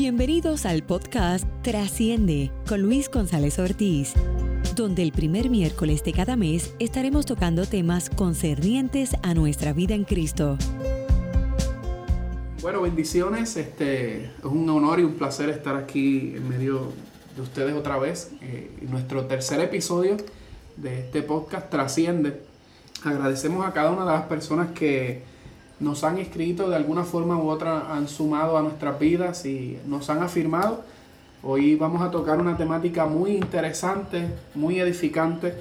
Bienvenidos al podcast Trasciende con Luis González Ortiz, donde el primer miércoles de cada mes estaremos tocando temas concernientes a nuestra vida en Cristo. Bueno, bendiciones. Es un honor y un placer estar aquí en medio de ustedes otra vez. Nuestro tercer episodio de este podcast Trasciende. Agradecemos a cada una de las personas que nos han escrito de alguna forma u otra, han sumado a nuestras vidas y nos han afirmado. Hoy vamos a tocar una temática muy interesante, muy edificante.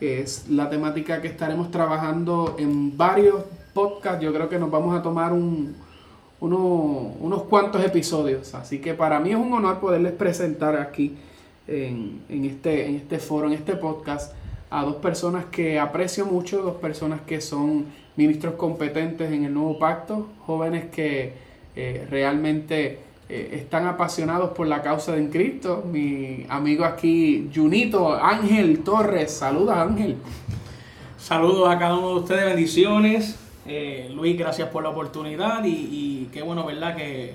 Es la temática que estaremos trabajando en varios podcasts. Yo creo que nos vamos a tomar unos cuantos episodios. Así que para mí es un honor poderles presentar aquí en este foro, en este podcast, a dos personas que aprecio mucho, dos personas que son ministros competentes en el nuevo pacto, jóvenes que realmente están apasionados por la causa de Cristo. Mi amigo aquí, Junito Ángel Torres. Saludos, Ángel. Saludos a cada uno de ustedes, bendiciones. Luis, gracias por la oportunidad y qué bueno, ¿verdad?, que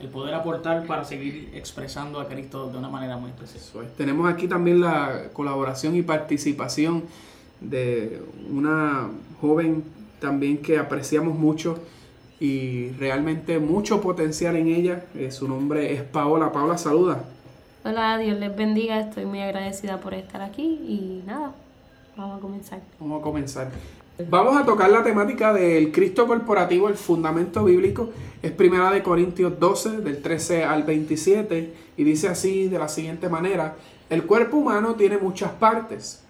el poder aportar para seguir expresando a Cristo de una manera muy especial. Tenemos aquí también la colaboración y participación de una joven también que apreciamos mucho y realmente mucho potencial en ella. Su nombre es Paola. Paola, saluda. Hola, Dios les bendiga. Estoy muy agradecida por estar aquí y nada, vamos a comenzar. Vamos a tocar la temática del Cristo corporativo, el fundamento bíblico. Es Primera de Corintios 12, del 13 al 27, y dice así de la siguiente manera: el cuerpo humano tiene muchas partes,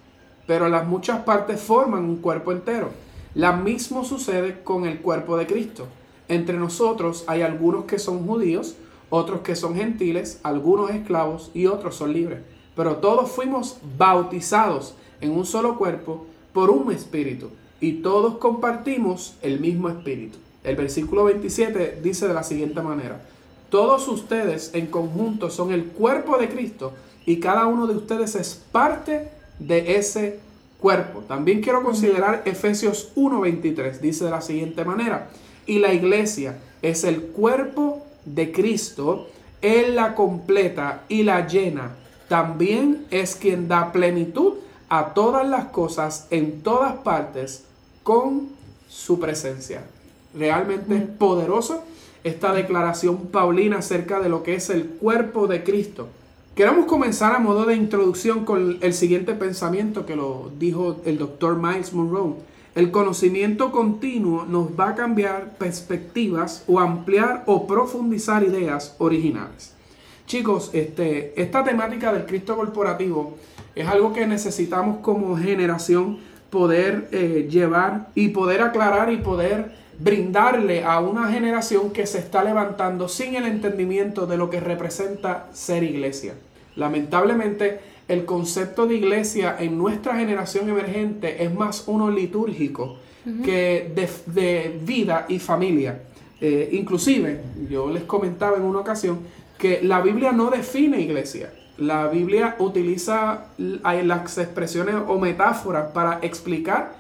pero las muchas partes forman un cuerpo entero. Lo mismo sucede con el cuerpo de Cristo. Entre nosotros hay algunos que son judíos, otros que son gentiles, algunos esclavos y otros son libres. Pero todos fuimos bautizados en un solo cuerpo por un espíritu, y todos compartimos el mismo espíritu. El versículo 27 dice de la siguiente manera: todos ustedes en conjunto son el cuerpo de Cristo y cada uno de ustedes es parte de ese cuerpo. También quiero considerar Efesios 1:23. Dice de la siguiente manera: y la iglesia es el cuerpo de Cristo, Él la completa y la llena. También es quien da plenitud a todas las cosas en todas partes con su presencia. Realmente es poderosa esta declaración paulina acerca de lo que es el cuerpo de Cristo. Queremos comenzar a modo de introducción con el siguiente pensamiento que lo dijo el doctor Miles Monroe. El conocimiento continuo nos va a cambiar perspectivas o ampliar o profundizar ideas originales. Chicos, esta temática del Cristo corporativo es algo que necesitamos como generación poder llevar y poder aclarar y poder brindarle a una generación que se está levantando sin el entendimiento de lo que representa ser iglesia. Lamentablemente, el concepto de iglesia en nuestra generación emergente es más uno litúrgico que de vida y familia. Inclusive, yo les comentaba en una ocasión que la Biblia no define iglesia. La Biblia utiliza las expresiones o metáforas para explicar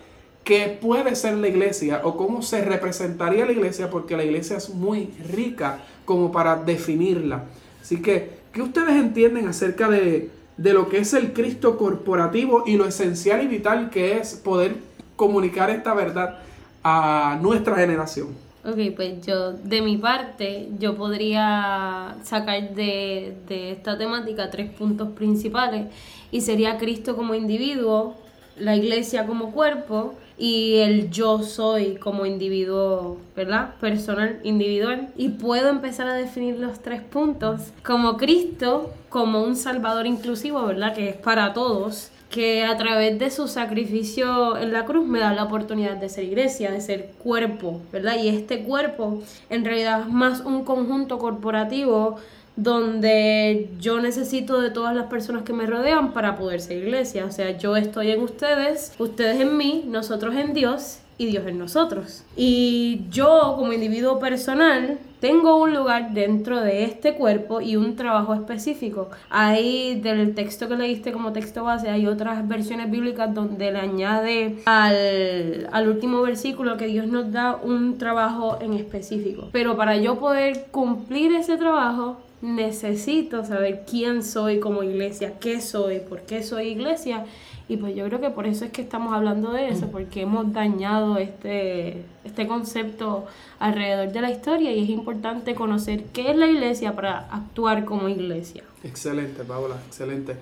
qué puede ser la iglesia o cómo se representaría la iglesia, porque la iglesia es muy rica como para definirla. Así que, ¿qué ustedes entienden acerca de lo que es el Cristo corporativo y lo esencial y vital que es poder comunicar esta verdad a nuestra generación? Ok, pues yo, de mi parte, yo podría sacar de esta temática tres puntos principales, y sería Cristo como individuo, la iglesia como cuerpo y el yo soy como individuo, ¿verdad? Personal, individual. Y puedo empezar a definir los tres puntos como Cristo, como un salvador inclusivo, ¿verdad?, que es para todos, que a través de su sacrificio en la cruz me da la oportunidad de ser iglesia, de ser cuerpo, ¿verdad? Y este cuerpo en realidad es más un conjunto corporativo donde yo necesito de todas las personas que me rodean para poder ser iglesia. O sea, yo estoy en ustedes, ustedes en mí, nosotros en Dios y Dios en nosotros. Y yo, como individuo personal, tengo un lugar dentro de este cuerpo y un trabajo específico. Ahí, del texto que leíste como texto base, hay otras versiones bíblicas donde le añade al último versículo que Dios nos da un trabajo en específico. Pero para yo poder cumplir ese trabajo, necesito saber quién soy como iglesia, qué soy, por qué soy iglesia. Y pues yo creo que por eso es que estamos hablando de eso, porque hemos dañado este concepto alrededor de la historia, y es importante conocer qué es la iglesia para actuar como iglesia. Excelente, Paola, excelente.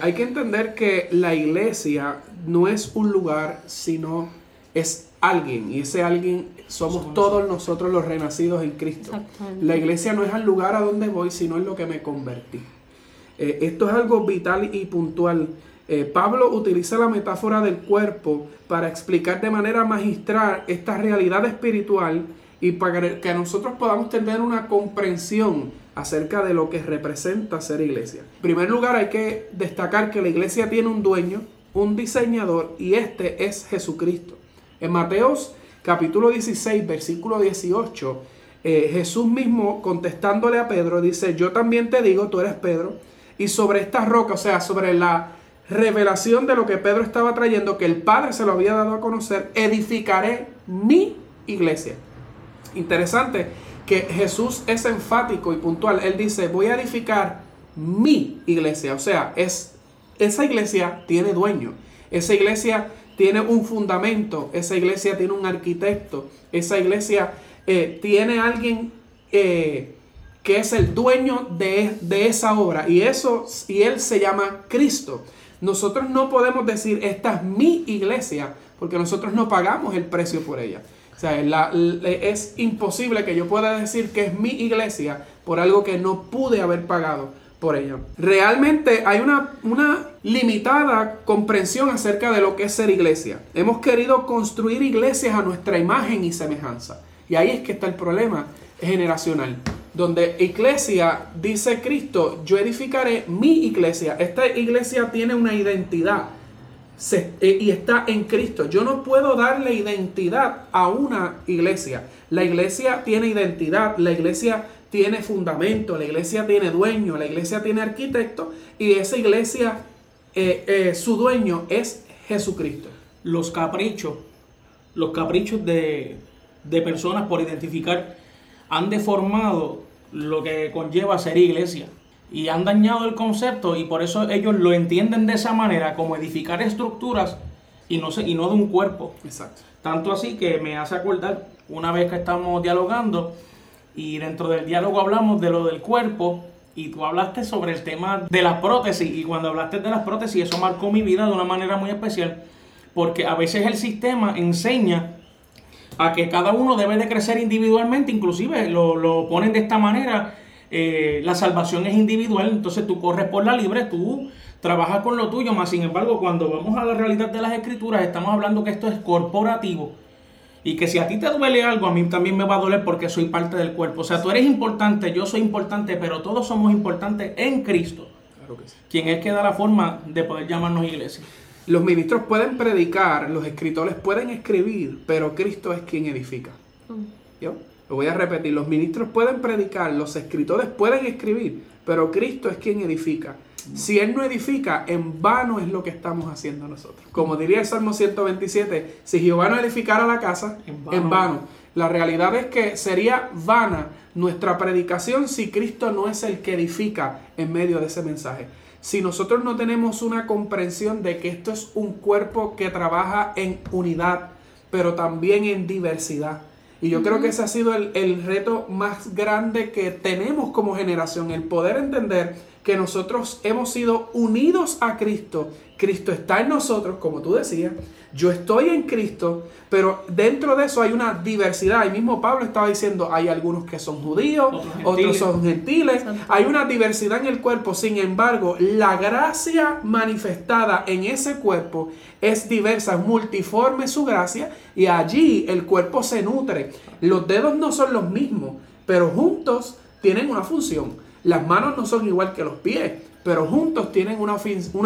Hay que entender que la iglesia no es un lugar, sino es alguien, y ese alguien somos todos nosotros los renacidos en Cristo. La iglesia no es al lugar a donde voy, sino es lo que me convertí. Esto es algo vital y puntual. Pablo utiliza la metáfora del cuerpo para explicar de manera magistral esta realidad espiritual y para que nosotros podamos tener una comprensión acerca de lo que representa ser iglesia. En primer lugar, hay que destacar que la iglesia tiene un dueño, un diseñador, y este es Jesucristo. En Mateo capítulo 16, versículo 18, Jesús mismo, contestándole a Pedro, dice: yo también te digo, tú eres Pedro, y sobre esta roca, o sea, sobre la revelación de lo que Pedro estaba trayendo, que el Padre se lo había dado a conocer, edificaré mi iglesia. Interesante que Jesús es enfático y puntual. Él dice: voy a edificar mi iglesia. O sea, esa iglesia tiene dueño, esa iglesia tiene un fundamento, esa iglesia tiene un arquitecto, esa iglesia tiene alguien que es el dueño de esa obra, y él se llama Cristo. Nosotros no podemos decir esta es mi iglesia, porque nosotros no pagamos el precio por ella. O sea, es imposible que yo pueda decir que es mi iglesia por algo que no pude haber pagado por ella. Realmente hay una limitada comprensión acerca de lo que es ser iglesia. Hemos querido construir iglesias a nuestra imagen y semejanza. Y ahí es que está el problema generacional. Donde iglesia, dice Cristo, yo edificaré mi iglesia. Esta iglesia tiene una identidad y está en Cristo. Yo no puedo darle identidad a una iglesia. La iglesia tiene identidad, la iglesia tiene fundamento, la iglesia tiene dueño, la iglesia tiene arquitecto, y esa iglesia, su dueño es Jesucristo. Los caprichos de personas por identificar han deformado lo que conlleva ser iglesia y han dañado el concepto, y por eso ellos lo entienden de esa manera, como edificar estructuras y no de un cuerpo. Exacto. Tanto así que me hace acordar una vez que estamos dialogando, y dentro del diálogo hablamos de lo del cuerpo, y tú hablaste sobre el tema de las prótesis, y cuando hablaste de las prótesis eso marcó mi vida de una manera muy especial, porque a veces el sistema enseña a que cada uno debe de crecer individualmente, inclusive lo ponen de esta manera, la salvación es individual, entonces tú corres por la libre, tú trabajas con lo tuyo, mas sin embargo cuando vamos a la realidad de las escrituras estamos hablando que esto es corporativo, y que si a ti te duele algo, a mí también me va a doler porque soy parte del cuerpo. O sea, tú eres importante, yo soy importante, pero todos somos importantes en Cristo, claro que sí, quien es que da la forma de poder llamarnos iglesia. Los ministros pueden predicar, los escritores pueden escribir, pero Cristo es quien edifica. ¿Yo? Lo voy a repetir. Los ministros pueden predicar, los escritores pueden escribir, pero Cristo es quien edifica. Si Él no edifica, en vano es lo que estamos haciendo nosotros. Como diría el Salmo 127, si Jehová no edificara la casa, en vano. La realidad es que sería vana nuestra predicación si Cristo no es el que edifica en medio de ese mensaje. Si nosotros no tenemos una comprensión de que esto es un cuerpo que trabaja en unidad, pero también en diversidad. Y yo creo que ese ha sido el reto más grande que tenemos como generación, el poder entender que nosotros hemos sido unidos a Cristo. Cristo está en nosotros, como tú decías, yo estoy en Cristo, pero dentro de eso hay una diversidad. El mismo Pablo estaba diciendo, hay algunos que son judíos, otros son gentiles. Hay una diversidad en el cuerpo. Sin embargo, la gracia manifestada en ese cuerpo es diversa, multiforme su gracia, y allí el cuerpo se nutre. Los dedos no son los mismos, pero juntos tienen una función. Las manos no son igual que los pies, pero juntos tienen una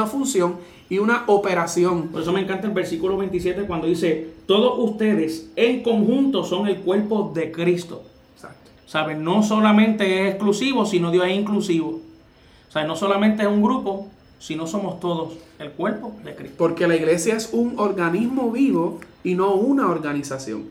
función y una operación. Por eso me encanta el versículo 27 cuando dice, todos ustedes en conjunto son el cuerpo de Cristo. Exacto. ¿Saben? No solamente es exclusivo, sino Dios es inclusivo. O sea, no solamente es un grupo, sino somos todos el cuerpo de Cristo. Porque la iglesia es un organismo vivo y no una organización.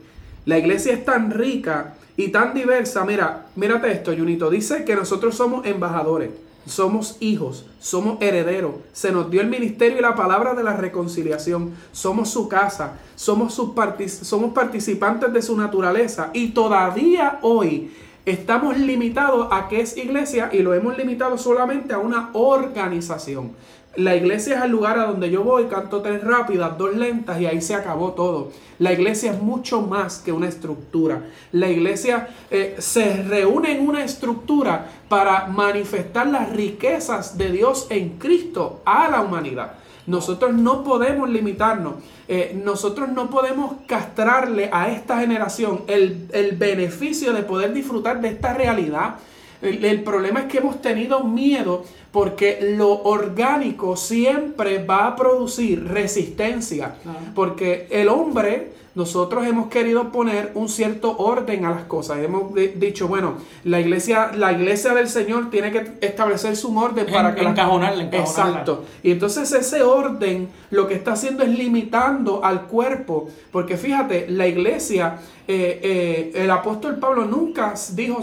La iglesia es tan rica y tan diversa. Mira, mírate esto, Junito. Dice que nosotros somos embajadores, somos hijos, somos herederos. Se nos dio el ministerio y la palabra de la reconciliación. Somos su casa, somos participantes de su naturaleza. Y todavía hoy estamos limitados a qué es iglesia y lo hemos limitado solamente a una organización. La iglesia es el lugar a donde yo voy, canto 3 rápidas, 2 lentas y ahí se acabó todo. La iglesia es mucho más que una estructura. La iglesia se reúne en una estructura para manifestar las riquezas de Dios en Cristo a la humanidad. Nosotros no podemos limitarnos, nosotros no podemos castrarle a esta generación el beneficio de poder disfrutar de esta realidad. El problema es que hemos tenido miedo porque lo orgánico siempre va a producir resistencia. Claro. Porque el hombre, nosotros hemos querido poner un cierto orden a las cosas. Hemos dicho, bueno, la iglesia del Señor tiene que establecerse un orden para que... Encajonarla. Exacto. Y entonces ese orden lo que está haciendo es limitando al cuerpo. Porque fíjate, la iglesia... el apóstol Pablo nunca dijo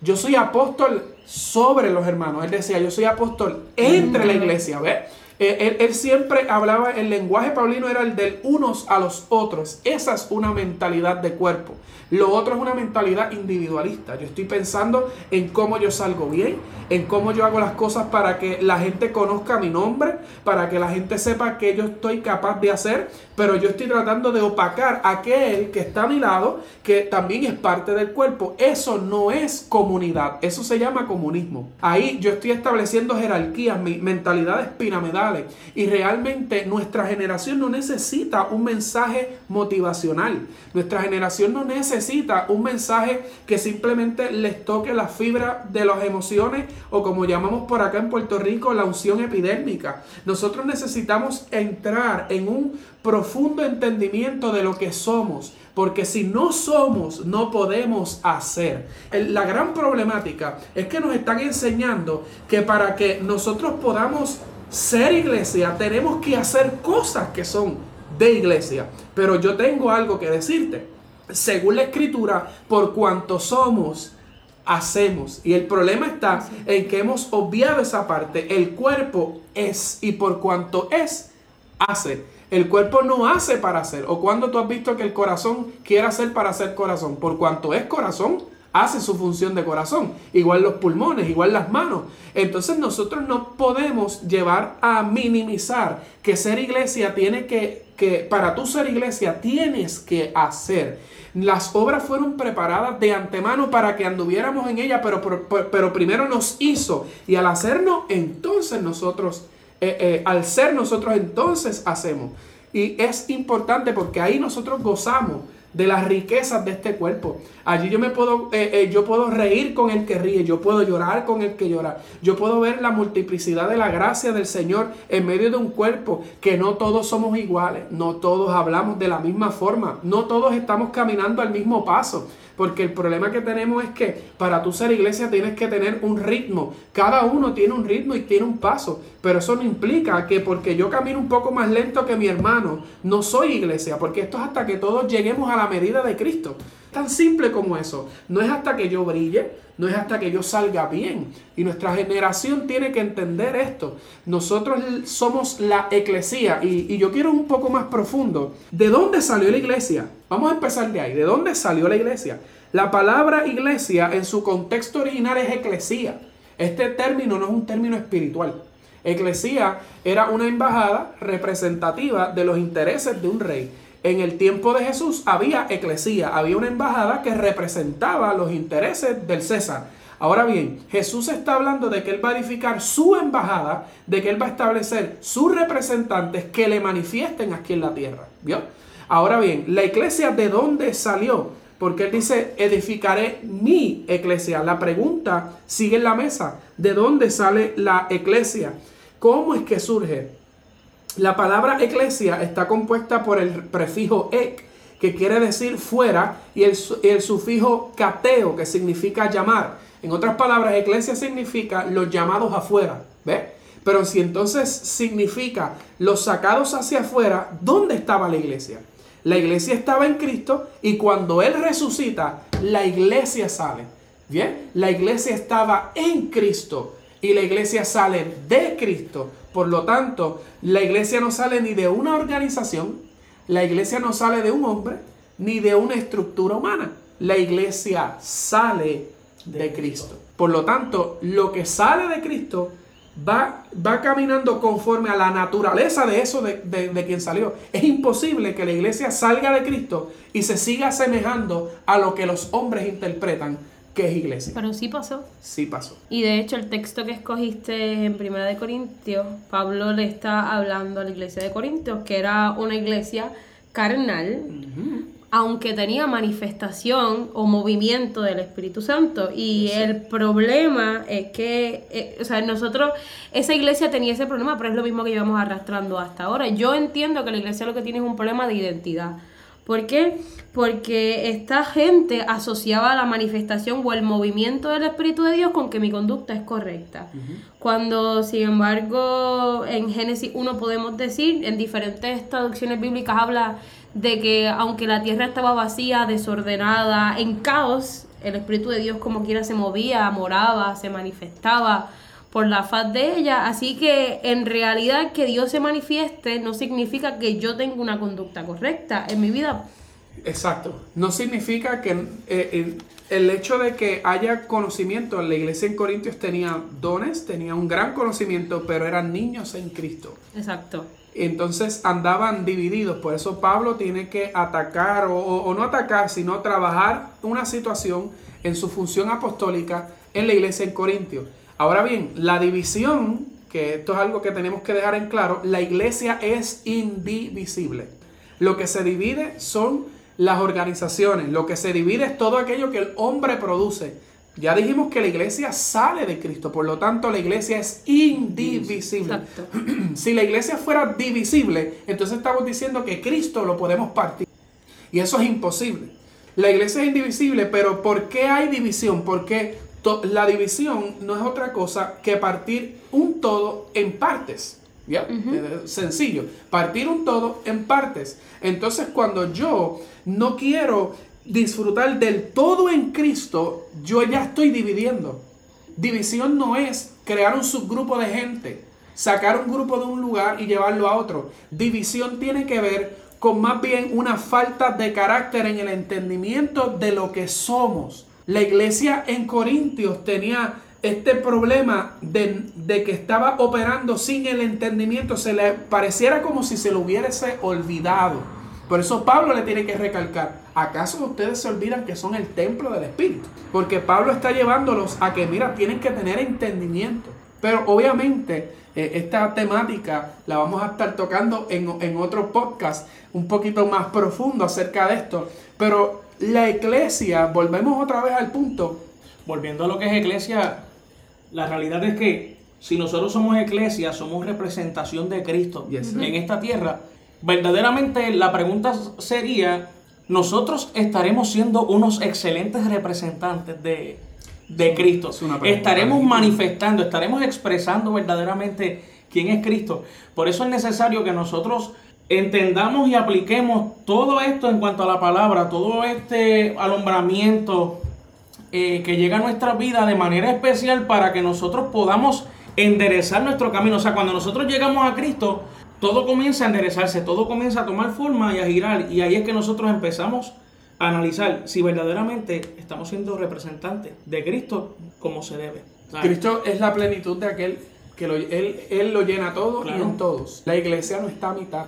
yo soy apóstol sobre los hermanos. Él decía, yo soy apóstol entre la iglesia, ¿ves? Él siempre hablaba, el lenguaje paulino era el del unos a los otros. Esa es una mentalidad de cuerpo. Lo otro es una mentalidad individualista. Yo estoy pensando en cómo yo salgo bien, en cómo yo hago las cosas para que la gente conozca mi nombre, para que la gente sepa qué yo estoy capaz de hacer, pero yo estoy tratando de opacar a aquel que está a mi lado, que también es parte del cuerpo. Eso no es comunidad, eso se llama comunismo. Ahí yo estoy estableciendo jerarquías, mentalidades piramidales. Y realmente nuestra generación no necesita un mensaje motivacional. Nuestra generación no necesita un mensaje que simplemente les toque la fibra de las emociones o como llamamos por acá en Puerto Rico, la unción epidérmica. Nosotros necesitamos entrar en un profundo entendimiento de lo que somos, porque si no somos, no podemos hacer. La gran problemática es que nos están enseñando que para que nosotros podamos ser iglesia, tenemos que hacer cosas que son de iglesia. Pero yo tengo algo que decirte. Según la Escritura, por cuanto somos, hacemos. Y el problema está en que hemos obviado esa parte. El cuerpo es, y por cuanto es, hace. El cuerpo no hace para hacer. O cuando tú has visto que el corazón quiere hacer para hacer corazón. Por cuanto es corazón, hace su función de corazón, igual los pulmones, igual las manos. Entonces nosotros no podemos llevar a minimizar que ser iglesia tiene que para tú ser iglesia tienes que hacer. Las obras fueron preparadas de antemano para que anduviéramos en ellas, pero primero nos hizo y al hacernos entonces nosotros, al ser nosotros entonces hacemos. Y es importante porque ahí nosotros gozamos de las riquezas de este cuerpo. Allí yo puedo reír con el que ríe, yo puedo llorar con el que llora, yo puedo ver la multiplicidad de la gracia del Señor en medio de un cuerpo que no todos somos iguales, no todos hablamos de la misma forma, no todos estamos caminando al mismo paso, porque el problema que tenemos es que para tú ser iglesia tienes que tener un ritmo, cada uno tiene un ritmo y tiene un paso, pero eso no implica que porque yo camino un poco más lento que mi hermano, no soy iglesia, porque esto es hasta que todos lleguemos a la medida de Cristo. Tan simple como eso. No es hasta que yo brille, no es hasta que yo salga bien. Y nuestra generación tiene que entender esto. Nosotros somos la eclesía. Y yo quiero un poco más profundo. ¿De dónde salió la iglesia? Vamos a empezar de ahí. ¿De dónde salió la iglesia? La palabra iglesia en su contexto original es eclesía. Este término no es un término espiritual. Eclesía era una embajada representativa de los intereses de un rey. En el tiempo de Jesús había eclesía, había una embajada que representaba los intereses del César. Ahora bien, Jesús está hablando de que Él va a edificar su embajada, de que Él va a establecer sus representantes que le manifiesten aquí en la tierra. ¿Vio? Ahora bien, ¿la iglesia de dónde salió? Porque Él dice, edificaré mi iglesia. La pregunta sigue en la mesa. ¿De dónde sale la iglesia? ¿Cómo es que surge? La palabra eclesia está compuesta por el prefijo ek, que quiere decir fuera, y el sufijo kateo, que significa llamar. En otras palabras, eclesia significa los llamados afuera, ¿ves? Pero si entonces significa los sacados hacia afuera, ¿dónde estaba la iglesia? La iglesia estaba en Cristo y cuando Él resucita, la iglesia sale. Bien, la iglesia estaba en Cristo y la iglesia sale de Cristo. Por lo tanto, la iglesia no sale ni de una organización, la iglesia no sale de un hombre, ni de una estructura humana. La iglesia sale de Cristo. Por lo tanto, lo que sale de Cristo va caminando conforme a la naturaleza de eso de quien salió. Es imposible que la iglesia salga de Cristo y se siga asemejando a lo que los hombres interpretan que es iglesia. Pero sí pasó. Sí pasó. Y de hecho, el texto que escogiste en 1 Corintios, Pablo le está hablando a la iglesia de Corintios, que era una iglesia carnal, aunque tenía manifestación o movimiento del Espíritu Santo. Y el problema es que, nosotros, esa iglesia tenía ese problema, pero es lo mismo que llevamos arrastrando hasta ahora. Yo entiendo que la iglesia lo que tiene es un problema de identidad. ¿Por qué? Porque esta gente asociaba la manifestación o el movimiento del Espíritu de Dios con que mi conducta es correcta. Cuando, sin embargo, en Génesis 1 podemos decir, en diferentes traducciones bíblicas habla de que aunque la tierra estaba vacía, desordenada, en caos, el Espíritu de Dios como quiera se movía, moraba, se manifestaba por la faz de ella. Así que en realidad que Dios se manifieste no significa que yo tenga una conducta correcta en mi vida. Exacto. No significa que el hecho de que haya conocimiento. La iglesia en Corintios tenía dones, tenía un gran conocimiento, pero eran niños en Cristo. Exacto. Entonces andaban divididos. Por eso Pablo tiene que atacar o no atacar, sino trabajar una situación en su función apostólica en la iglesia en Corintios. Ahora bien, la división, que esto es algo que tenemos que dejar en claro, la iglesia es indivisible. Lo que se divide son las organizaciones, lo que se divide es todo aquello que el hombre produce. Ya dijimos que la iglesia sale de Cristo, por lo tanto la iglesia es indivisible. Exacto. Si la iglesia fuera divisible, entonces estamos diciendo que Cristo lo podemos partir. Y eso es imposible. La iglesia es indivisible, pero ¿por qué hay división? Porque la división no es otra cosa que partir un todo en partes. ¿Ya? Sencillo, partir un todo en partes. Entonces cuando yo no quiero disfrutar del todo en Cristo, yo ya estoy dividiendo. División no es crear un subgrupo de gente, sacar un grupo de un lugar y llevarlo a otro. División tiene que ver con más bien una falta de carácter en el entendimiento de lo que somos. La iglesia en Corintios tenía este problema de que estaba operando sin el entendimiento. Se le pareciera como si se lo hubiese olvidado. Por eso Pablo le tiene que recalcar, ¿acaso ustedes se olvidan que son el templo del Espíritu? Porque Pablo está llevándolos a que, mira, tienen que tener entendimiento. Pero obviamente esta temática la vamos a estar tocando en otro podcast un poquito más profundo acerca de esto. Pero la iglesia, volvemos otra vez al punto. Volviendo a lo que es iglesia, la realidad es que si nosotros somos iglesia, somos representación de Cristo en esta tierra. Verdaderamente la pregunta sería, ¿nosotros estaremos siendo unos excelentes representantes de Cristo? ¿Estaremos manifestando, estaremos expresando verdaderamente quién es Cristo? Por eso es necesario que nosotros entendamos y apliquemos todo esto en cuanto a la palabra, todo este alumbramiento que llega a nuestra vida de manera especial para que nosotros podamos enderezar nuestro camino. O sea, cuando nosotros llegamos a Cristo, todo comienza a enderezarse, todo comienza a tomar forma y a girar. Y ahí es que nosotros empezamos a analizar si verdaderamente estamos siendo representantes de Cristo como se debe. ¿Sabes? Cristo es la plenitud de aquel que él lo llena todo y en todos. La iglesia no está a mitad.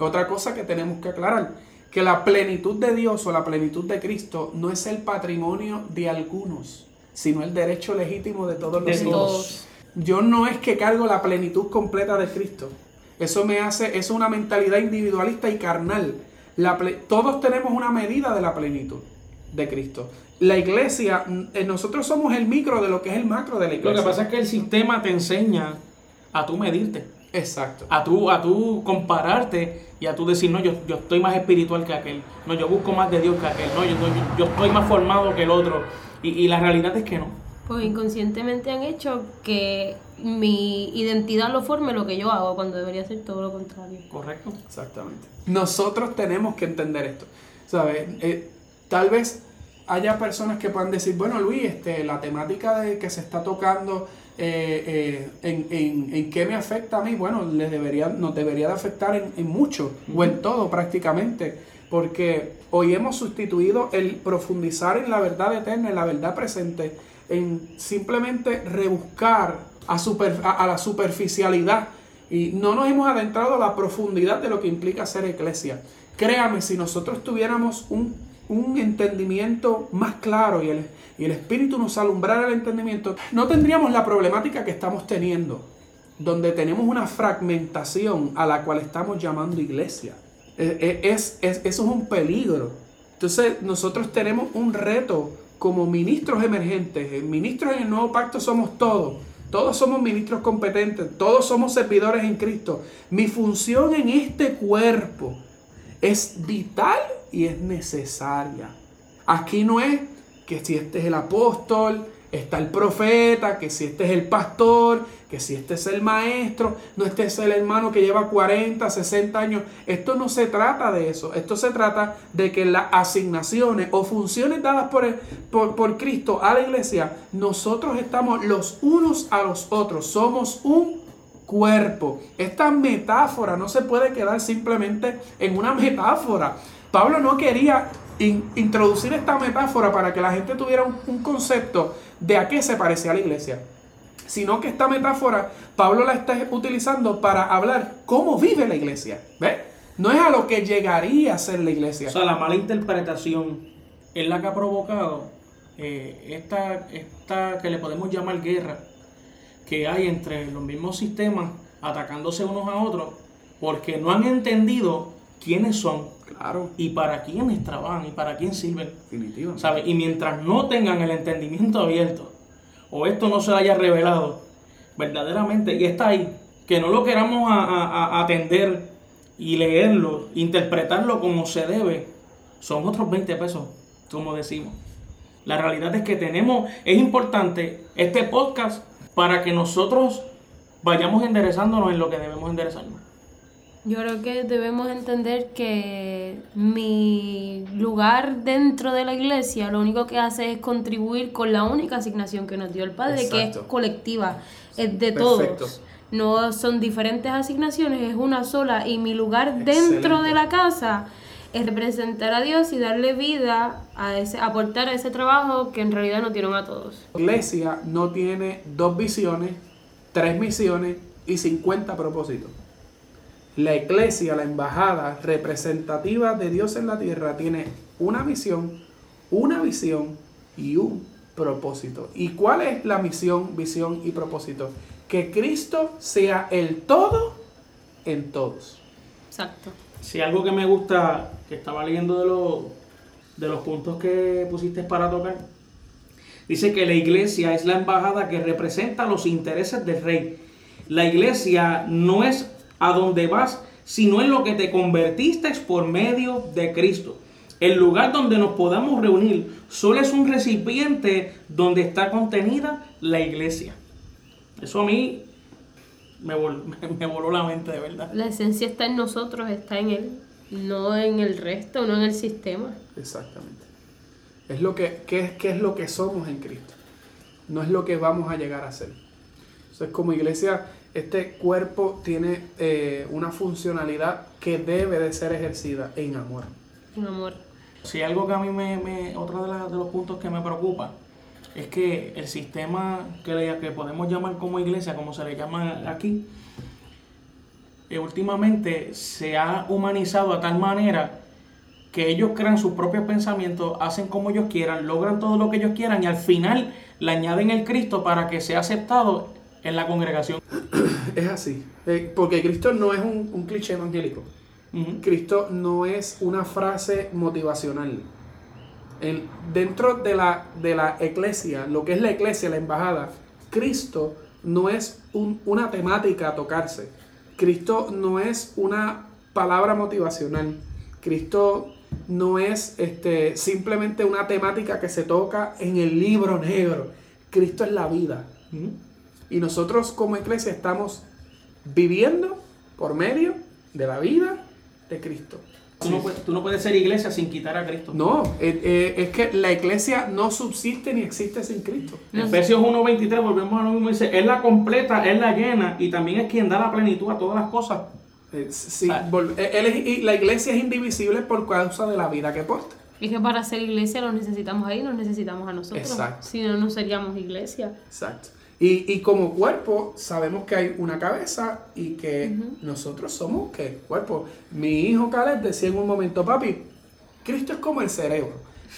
Otra cosa que tenemos que aclarar, que la plenitud de Dios o la plenitud de Cristo no es el patrimonio de algunos, sino el derecho legítimo de todos los hijos. Yo no es que cargo la plenitud completa de Cristo. Eso es una mentalidad individualista y carnal. Todos tenemos una medida de la plenitud de Cristo. La iglesia, nosotros somos el micro de lo que es el macro de la iglesia. Lo que pasa es que el sistema te enseña a tú medirte. Exacto. A tú compararte y a tú decir, no, yo estoy más espiritual que aquel. No, yo busco más de Dios que aquel. No, yo estoy más formado que el otro. Y la realidad es que no. pues inconscientemente han hecho que mi identidad lo forme lo que yo hago, cuando debería ser todo lo contrario. Correcto, exactamente. Nosotros tenemos que entender esto, ¿sabes? Tal vez haya personas que puedan decir, bueno, Luis, la temática de que se está tocando, ¿en qué me afecta a mí? Bueno, nos debería de afectar en mucho, o en todo prácticamente, porque hoy hemos sustituido el profundizar en la verdad eterna, en la verdad presente, en simplemente rebuscar a la superficialidad, y no nos hemos adentrado a la profundidad de lo que implica ser iglesia. Créame, si nosotros tuviéramos un entendimiento más claro y el Espíritu nos alumbrara el entendimiento, no tendríamos la problemática que estamos teniendo, donde tenemos una fragmentación a la cual estamos llamando iglesia. Eso es un peligro. Entonces nosotros tenemos un reto como ministros emergentes, ministros en el nuevo pacto somos todos. Todos somos ministros competentes, todos somos servidores en Cristo. Mi función en este cuerpo es vital y es necesaria. Aquí no es que si este es el apóstol, está el profeta, que si este es el pastor, que si este es el maestro, no, este es el hermano que lleva 40, 60 años. Esto no se trata de eso. Esto se trata de que las asignaciones o funciones dadas por Cristo a la iglesia, nosotros estamos los unos a los otros. Somos un cuerpo. Esta metáfora no se puede quedar simplemente en una metáfora. Pablo no quería introducir esta metáfora para que la gente tuviera un concepto de a qué se parecía la iglesia, sino que esta metáfora Pablo la está utilizando para hablar cómo vive la iglesia. ¿Ves? No es a lo que llegaría a ser la iglesia. O sea, la mala interpretación es la que ha provocado esta que le podemos llamar guerra que hay entre los mismos sistemas atacándose unos a otros porque no han entendido quiénes son. Claro. Y para quiénes trabajan y para quién sirven. Definitivo. ¿Sabes? Y mientras no tengan el entendimiento abierto o esto no se haya revelado verdaderamente, y está ahí, que no lo queramos a atender y leerlo, interpretarlo como se debe, son otros 20 pesos, como decimos. La realidad es que es importante este podcast para que nosotros vayamos enderezándonos en lo que debemos enderezarnos. Yo creo que debemos entender que mi lugar dentro de la iglesia lo único que hace es contribuir con la única asignación que nos dio el Padre. Exacto. Que es colectiva, es de Perfecto. Todos. No son diferentes asignaciones, es una sola, y mi lugar dentro de la casa es representar a Dios y darle vida aportar a ese trabajo que en realidad nos dieron a todos. La iglesia no tiene 2 visiones, 3 misiones y 50 propósitos. La iglesia, la embajada representativa de Dios en la tierra, tiene una visión y un propósito. ¿Y cuál es la misión, visión y propósito? Que Cristo sea el todo en todos. Exacto. Sí, algo que me gusta, que estaba leyendo de los puntos que pusiste para tocar, dice que la iglesia es la embajada que representa los intereses del rey. La iglesia no es a dónde vas, sino en lo que te convertiste por medio de Cristo. El lugar donde nos podamos reunir solo es un recipiente donde está contenida la iglesia. Eso a mí me voló la mente, de verdad. La esencia está en nosotros, está en Él, no en el resto, no en el sistema. Exactamente. Es lo que es lo que somos en Cristo. No es lo que vamos a llegar a ser. Entonces, como iglesia, este cuerpo tiene una funcionalidad que debe de ser ejercida en amor. En amor. Sí, algo que a mí otro de los puntos que me preocupa es que el sistema que podemos llamar como iglesia, como se le llama aquí, últimamente se ha humanizado a tal manera que ellos crean sus propios pensamientos, hacen como ellos quieran, logran todo lo que ellos quieran y al final le añaden el Cristo para que sea aceptado en la congregación. Es así, porque Cristo no es un cliché evangélico. Uh-huh. Cristo no es una frase motivacional. Dentro de la iglesia, lo que es la iglesia, la embajada, Cristo no es una temática a tocarse. Cristo no es una palabra motivacional. Cristo no es simplemente una temática que se toca en el libro negro. Cristo es la vida. Y nosotros como iglesia estamos viviendo por medio de la vida de Cristo. Tú no puedes ser iglesia sin quitar a Cristo. No, es que la iglesia no subsiste ni existe sin Cristo. Efesios 1:23, volvemos a lo mismo, dice, Él la completa, Él la llena y también es quien da la plenitud a todas las cosas. Sí, la iglesia es indivisible por causa de la vida que porta. Es que para ser iglesia los necesitamos ahí, los necesitamos a nosotros. Exacto. Si no, no seríamos iglesia. Exacto. Y como cuerpo sabemos que hay una cabeza y que nosotros somos ¿qué? Cuerpo. Mi hijo Caleb decía en un momento, papi, Cristo es como el cerebro.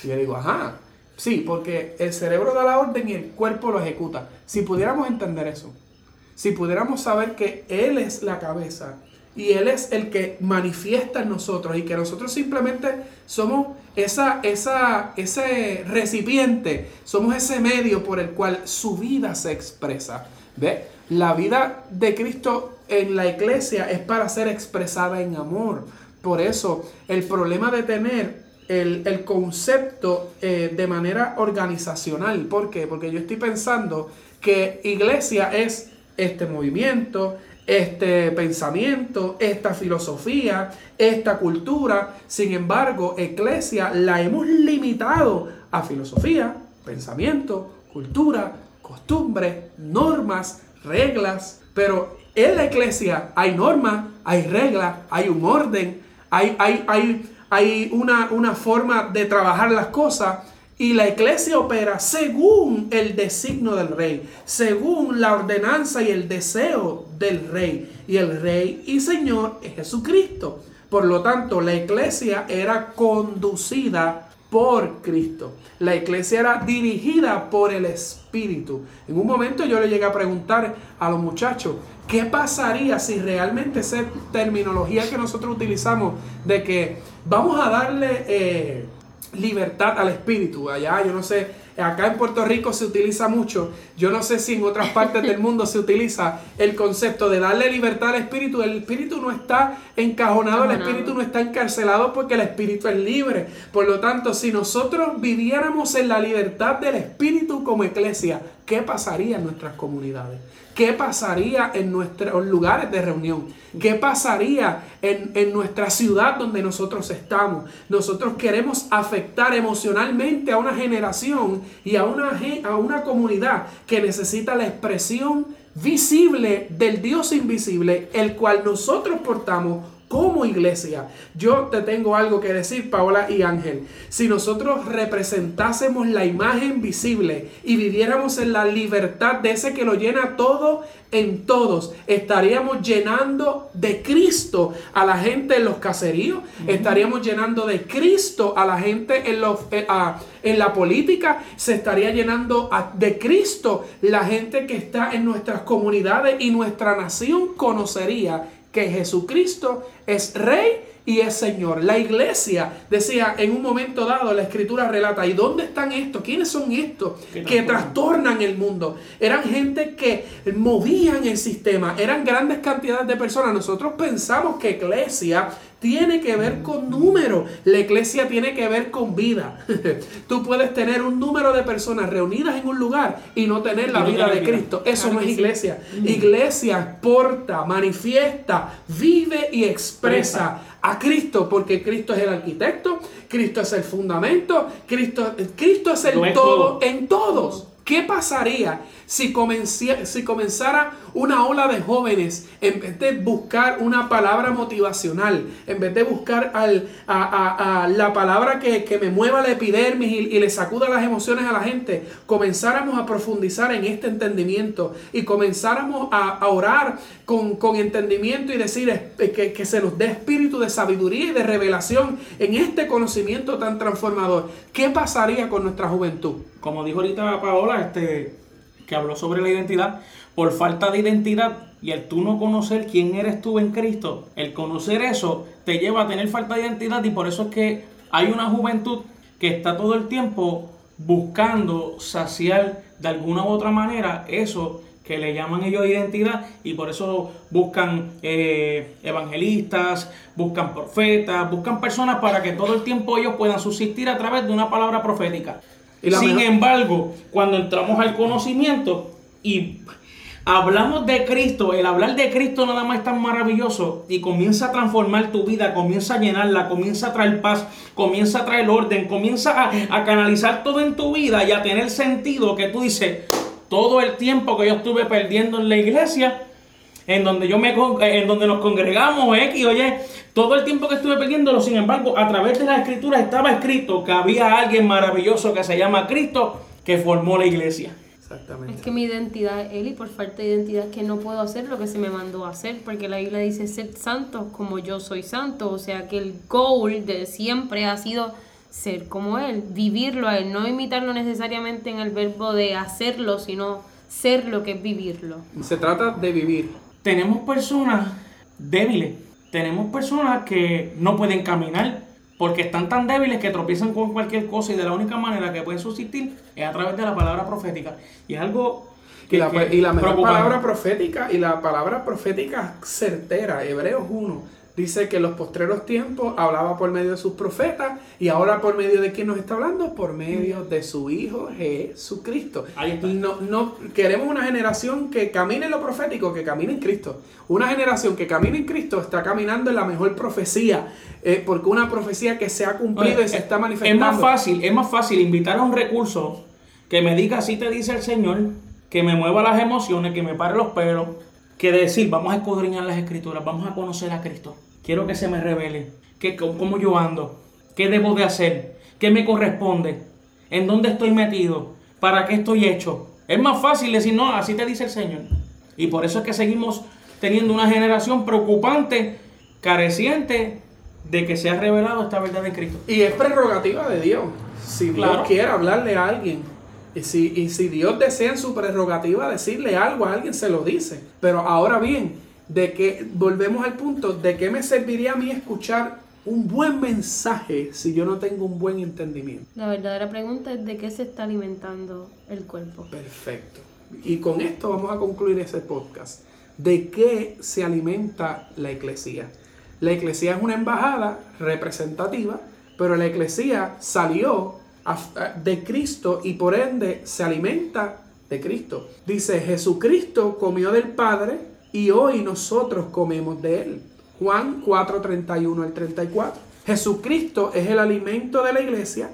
Y yo digo, ajá, sí, porque el cerebro da la orden y el cuerpo lo ejecuta. Si pudiéramos entender eso, si pudiéramos saber que Él es la cabeza y Él es el que manifiesta en nosotros y que nosotros simplemente somos ese recipiente, somos ese medio por el cual su vida se expresa. ¿Ve? La vida de Cristo en la iglesia es para ser expresada en amor. Por eso el problema de tener el concepto de manera organizacional. ¿Por qué? Porque yo estoy pensando que iglesia es este movimiento, este pensamiento, esta filosofía, esta cultura. Sin embargo, iglesia la hemos limitado a filosofía, pensamiento, cultura, costumbres, normas, reglas. Pero en la iglesia hay normas, hay reglas, hay un orden, hay una forma de trabajar las cosas. Y la iglesia opera según el designio del rey, según la ordenanza y el deseo del rey. Y el rey y Señor es Jesucristo. Por lo tanto, la iglesia era conducida por Cristo. La iglesia era dirigida por el Espíritu. En un momento yo le llegué a preguntar a los muchachos, ¿qué pasaría si realmente esa terminología que nosotros utilizamos de que vamos a darle... libertad al espíritu? Allá, yo no sé, acá en Puerto Rico se utiliza mucho, yo no sé si en otras partes del mundo se utiliza el concepto de darle libertad al espíritu. El espíritu no está encajonado, el espíritu no está encarcelado porque el espíritu es libre. Por lo tanto, si nosotros viviéramos en la libertad del espíritu como iglesia, ¿qué pasaría en nuestras comunidades? ¿Qué pasaría en nuestros lugares de reunión? ¿Qué pasaría en nuestra ciudad donde nosotros estamos? Nosotros queremos afectar emocionalmente a una generación y a una comunidad que necesita la expresión visible del Dios invisible, el cual nosotros portamos como iglesia. Yo te tengo algo que decir, Paola y Ángel. Si nosotros representásemos la imagen visible y viviéramos en la libertad de ese que lo llena todo en todos, estaríamos llenando de Cristo a la gente en los caseríos, estaríamos llenando de Cristo a la gente en la política, se estaría llenando de Cristo la gente que está en nuestras comunidades y nuestra nación conocería que Jesucristo es Rey y es Señor. La iglesia decía en un momento dado, la escritura relata, ¿y dónde están estos? ¿Quiénes son estos que trastornan el mundo? Eran gente que movían el sistema, eran grandes cantidades de personas. Nosotros pensamos que iglesia tiene que ver con número. La iglesia tiene que ver con vida. Tú puedes tener un número de personas reunidas en un lugar y no tener la vida de Cristo. Eso claro, no es iglesia. Sí. Iglesia porta, manifiesta, vive y expresa a Cristo, porque Cristo es el arquitecto, Cristo es el fundamento, Cristo es el todo en todos. ¿Qué pasaría si comenzara una ola de jóvenes, en vez de buscar una palabra motivacional, en vez de buscar la palabra que me mueva la epidermis y le sacuda las emociones a la gente, comenzáramos a profundizar en este entendimiento y comenzáramos a orar con entendimiento y decir que se nos dé espíritu de sabiduría y de revelación en este conocimiento tan transformador? ¿Qué pasaría con nuestra juventud? Como dijo ahorita Paola, que habló sobre la identidad, por falta de identidad y el tú no conocer quién eres tú en Cristo, el conocer eso te lleva a tener falta de identidad, y por eso es que hay una juventud que está todo el tiempo buscando saciar de alguna u otra manera eso que le llaman ellos identidad, y por eso buscan evangelistas, buscan profetas, buscan personas para que todo el tiempo ellos puedan subsistir a través de una palabra profética. Sin embargo, cuando entramos al conocimiento y hablamos de Cristo, el hablar de Cristo nada más es tan maravilloso y comienza a transformar tu vida, comienza a llenarla, comienza a traer paz, comienza a traer orden, comienza a canalizar todo en tu vida y a tener sentido que tú dices, todo el tiempo que yo estuve perdiendo en la iglesia, en donde nos congregamos, y oye, todo el tiempo que estuve perdiéndolo, sin embargo, a través de las escrituras estaba escrito que había alguien maravilloso que se llama Cristo, que formó la iglesia. Exactamente. Es que mi identidad, Eli, por falta de identidad, es que no puedo hacer lo que se me mandó a hacer, porque la Biblia dice, sed santos como yo soy santo, o sea que el goal de siempre ha sido ser como Él, vivirlo a Él, no imitarlo necesariamente en el verbo de hacerlo, sino ser lo que es vivirlo. Se trata de vivir. Tenemos personas débiles, tenemos personas que no pueden caminar porque están tan débiles que tropiezan con cualquier cosa y de la única manera que pueden subsistir es a través de la palabra profética. Y es algo que y la mejor palabra profética y la palabra profética certera, Hebreos 1. Dice que en los postreros tiempos hablaba por medio de sus profetas y ahora por medio de quién nos está hablando, por medio de su Hijo Jesucristo. No queremos una generación que camine en lo profético, que camine en Cristo. Una generación que camine en Cristo está caminando en la mejor profecía, porque una profecía que se ha cumplido y se está manifestando. Es más fácil invitar a un recurso que me diga así te dice el Señor, que me mueva las emociones, que me pare los pelos, que decir, vamos a escudriñar las escrituras, vamos a conocer a Cristo. Quiero que se me revele, que cómo yo ando, qué debo de hacer, qué me corresponde, en dónde estoy metido, para qué estoy hecho. Es más fácil decir, no, así te dice el Señor. Y por eso es que seguimos teniendo una generación preocupante, careciente de que se ha revelado esta verdad en Cristo. Y es prerrogativa de Dios. Si Dios quiere hablarle a alguien, y si Dios desea en su prerrogativa decirle algo a alguien, se lo dice. Pero ahora bien, de que volvemos al punto, ¿de qué me serviría a mí escuchar un buen mensaje si yo no tengo un buen entendimiento? La verdadera pregunta es ¿de qué se está alimentando el cuerpo? Perfecto. Y con esto vamos a concluir ese podcast. ¿De qué se alimenta la iglesia? La iglesia es una embajada representativa, pero la iglesia salió de Cristo y por ende se alimenta de Cristo. Dice, Jesucristo comió del Padre y hoy nosotros comemos de Él. Juan 4, 31 al 34. Jesucristo es el alimento de la iglesia.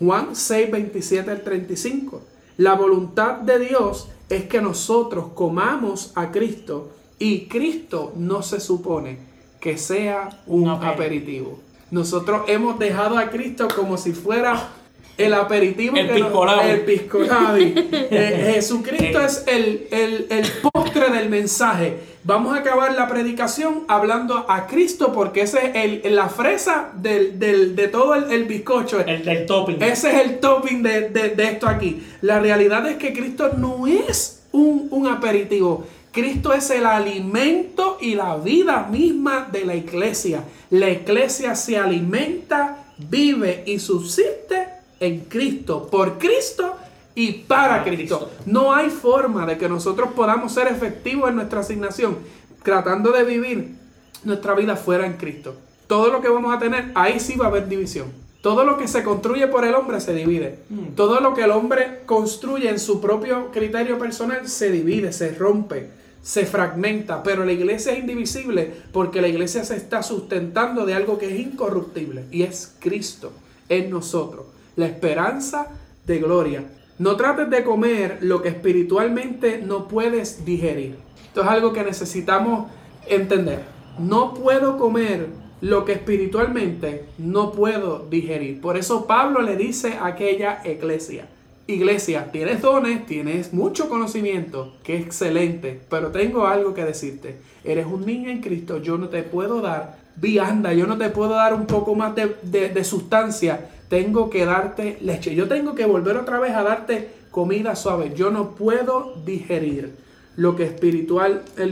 Juan 6, 27 al 35. La voluntad de Dios es que nosotros comamos a Cristo y Cristo no se supone que sea un aperitivo. Nosotros hemos dejado a Cristo como si fuera el aperitivo, el piscoladi. Jesucristo es el postre del mensaje. Vamos a acabar la predicación hablando a Cristo porque ese es la fresa de todo el bizcocho. El del topping. Ese es el topping de esto aquí. La realidad es que Cristo no es un aperitivo. Cristo es el alimento y la vida misma de la iglesia. La iglesia se alimenta, vive y subsiste en Cristo, por Cristo y para Cristo. No hay forma de que nosotros podamos ser efectivos en nuestra asignación tratando de vivir nuestra vida fuera en Cristo. Todo lo que vamos a tener, ahí sí va a haber división. Todo lo que se construye por el hombre se divide. Todo lo que el hombre construye en su propio criterio personal se divide, se rompe, se fragmenta. Pero la iglesia es indivisible porque la iglesia se está sustentando de algo que es incorruptible y es Cristo en nosotros. La esperanza de gloria. No trates de comer lo que espiritualmente no puedes digerir. Esto es algo que necesitamos entender. No puedo comer lo que espiritualmente no puedo digerir. Por eso Pablo le dice a aquella iglesia. Iglesia, tienes dones, tienes mucho conocimiento, que es excelente, pero tengo algo que decirte. Eres un niño en Cristo, yo no te puedo dar vianda, yo no te puedo dar un poco más de sustancia. Tengo que darte leche. Yo tengo que volver otra vez a darte comida suave. Yo no puedo digerir lo que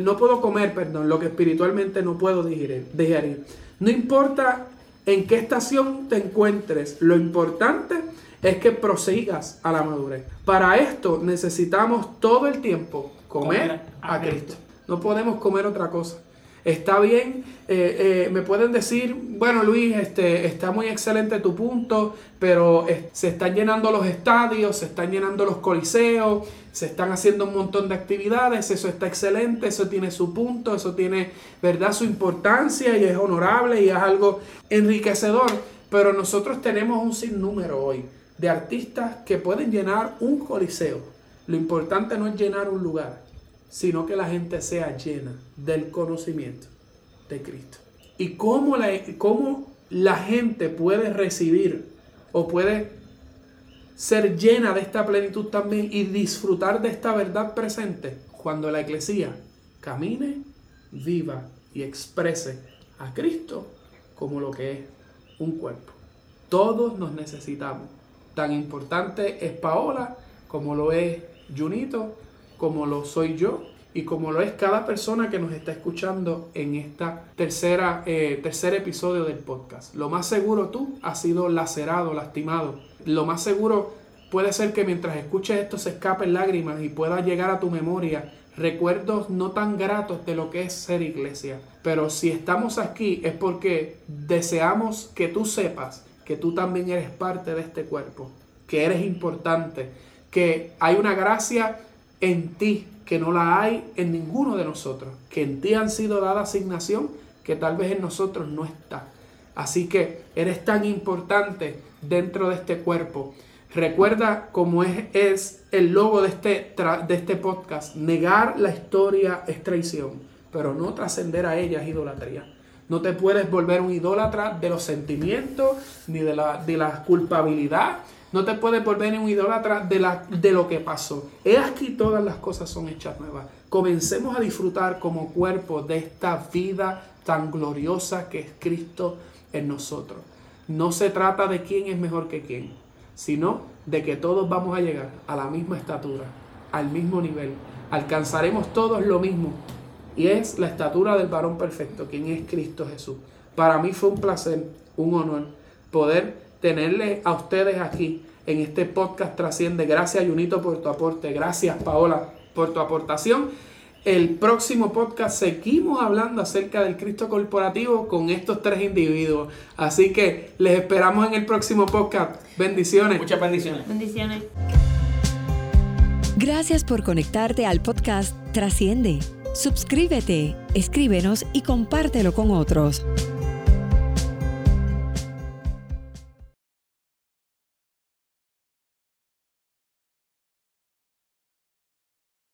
no puedo comer, lo que espiritualmente no puedo digerir. No importa en qué estación te encuentres, lo importante es que prosigas a la madurez. Para esto necesitamos todo el tiempo comer a Cristo. No podemos comer otra cosa. Está bien, me pueden decir, bueno Luis, está muy excelente tu punto, pero se están llenando los estadios, se están llenando los coliseos, se están haciendo un montón de actividades, eso está excelente, eso tiene su punto, eso tiene, ¿verdad?, su importancia y es honorable y es algo enriquecedor, pero nosotros tenemos un sinnúmero hoy de artistas que pueden llenar un coliseo. Lo importante no es llenar un lugar, sino que la gente sea llena del conocimiento de Cristo. ¿Y cómo la gente puede recibir o puede ser llena de esta plenitud también y disfrutar de esta verdad presente? Cuando la iglesia camine, viva y exprese a Cristo como lo que es un cuerpo. Todos nos necesitamos. Tan importante es Paola como lo es Junito, como lo soy yo y como lo es cada persona que nos está escuchando en esta tercer episodio del podcast. Lo más seguro tú has sido lacerado, lastimado. Lo más seguro puede ser que mientras escuches esto se escapen lágrimas y pueda llegar a tu memoria recuerdos no tan gratos de lo que es ser iglesia. Pero si estamos aquí es porque deseamos que tú sepas que tú también eres parte de este cuerpo, que eres importante, que hay una gracia en ti, que no la hay en ninguno de nosotros, que en ti han sido dada asignación, que tal vez en nosotros no está. Así que eres tan importante dentro de este cuerpo. Recuerda cómo es el logo de este podcast. Negar la historia es traición, pero no trascender a ella es idolatría. No te puedes volver un idólatra de los sentimientos, ni de la culpabilidad. No te puedes volver un idólatra de lo que pasó. He aquí todas las cosas son hechas nuevas. Comencemos a disfrutar como cuerpo de esta vida tan gloriosa que es Cristo en nosotros. No se trata de quién es mejor que quién, sino de que todos vamos a llegar a la misma estatura, al mismo nivel. Alcanzaremos todos lo mismo. Y es la estatura del varón perfecto, quien es Cristo Jesús. Para mí fue un placer, un honor poder tenerles a ustedes aquí en este podcast Trasciende. Gracias Junito por tu aporte, gracias Paola por tu aportación. El próximo podcast seguimos hablando acerca del Cristo corporativo con estos tres individuos. Así que les esperamos en el próximo podcast. Bendiciones. Muchas bendiciones. Bendiciones. Gracias por conectarte al podcast Trasciende. Suscríbete, escríbenos y compártelo con otros.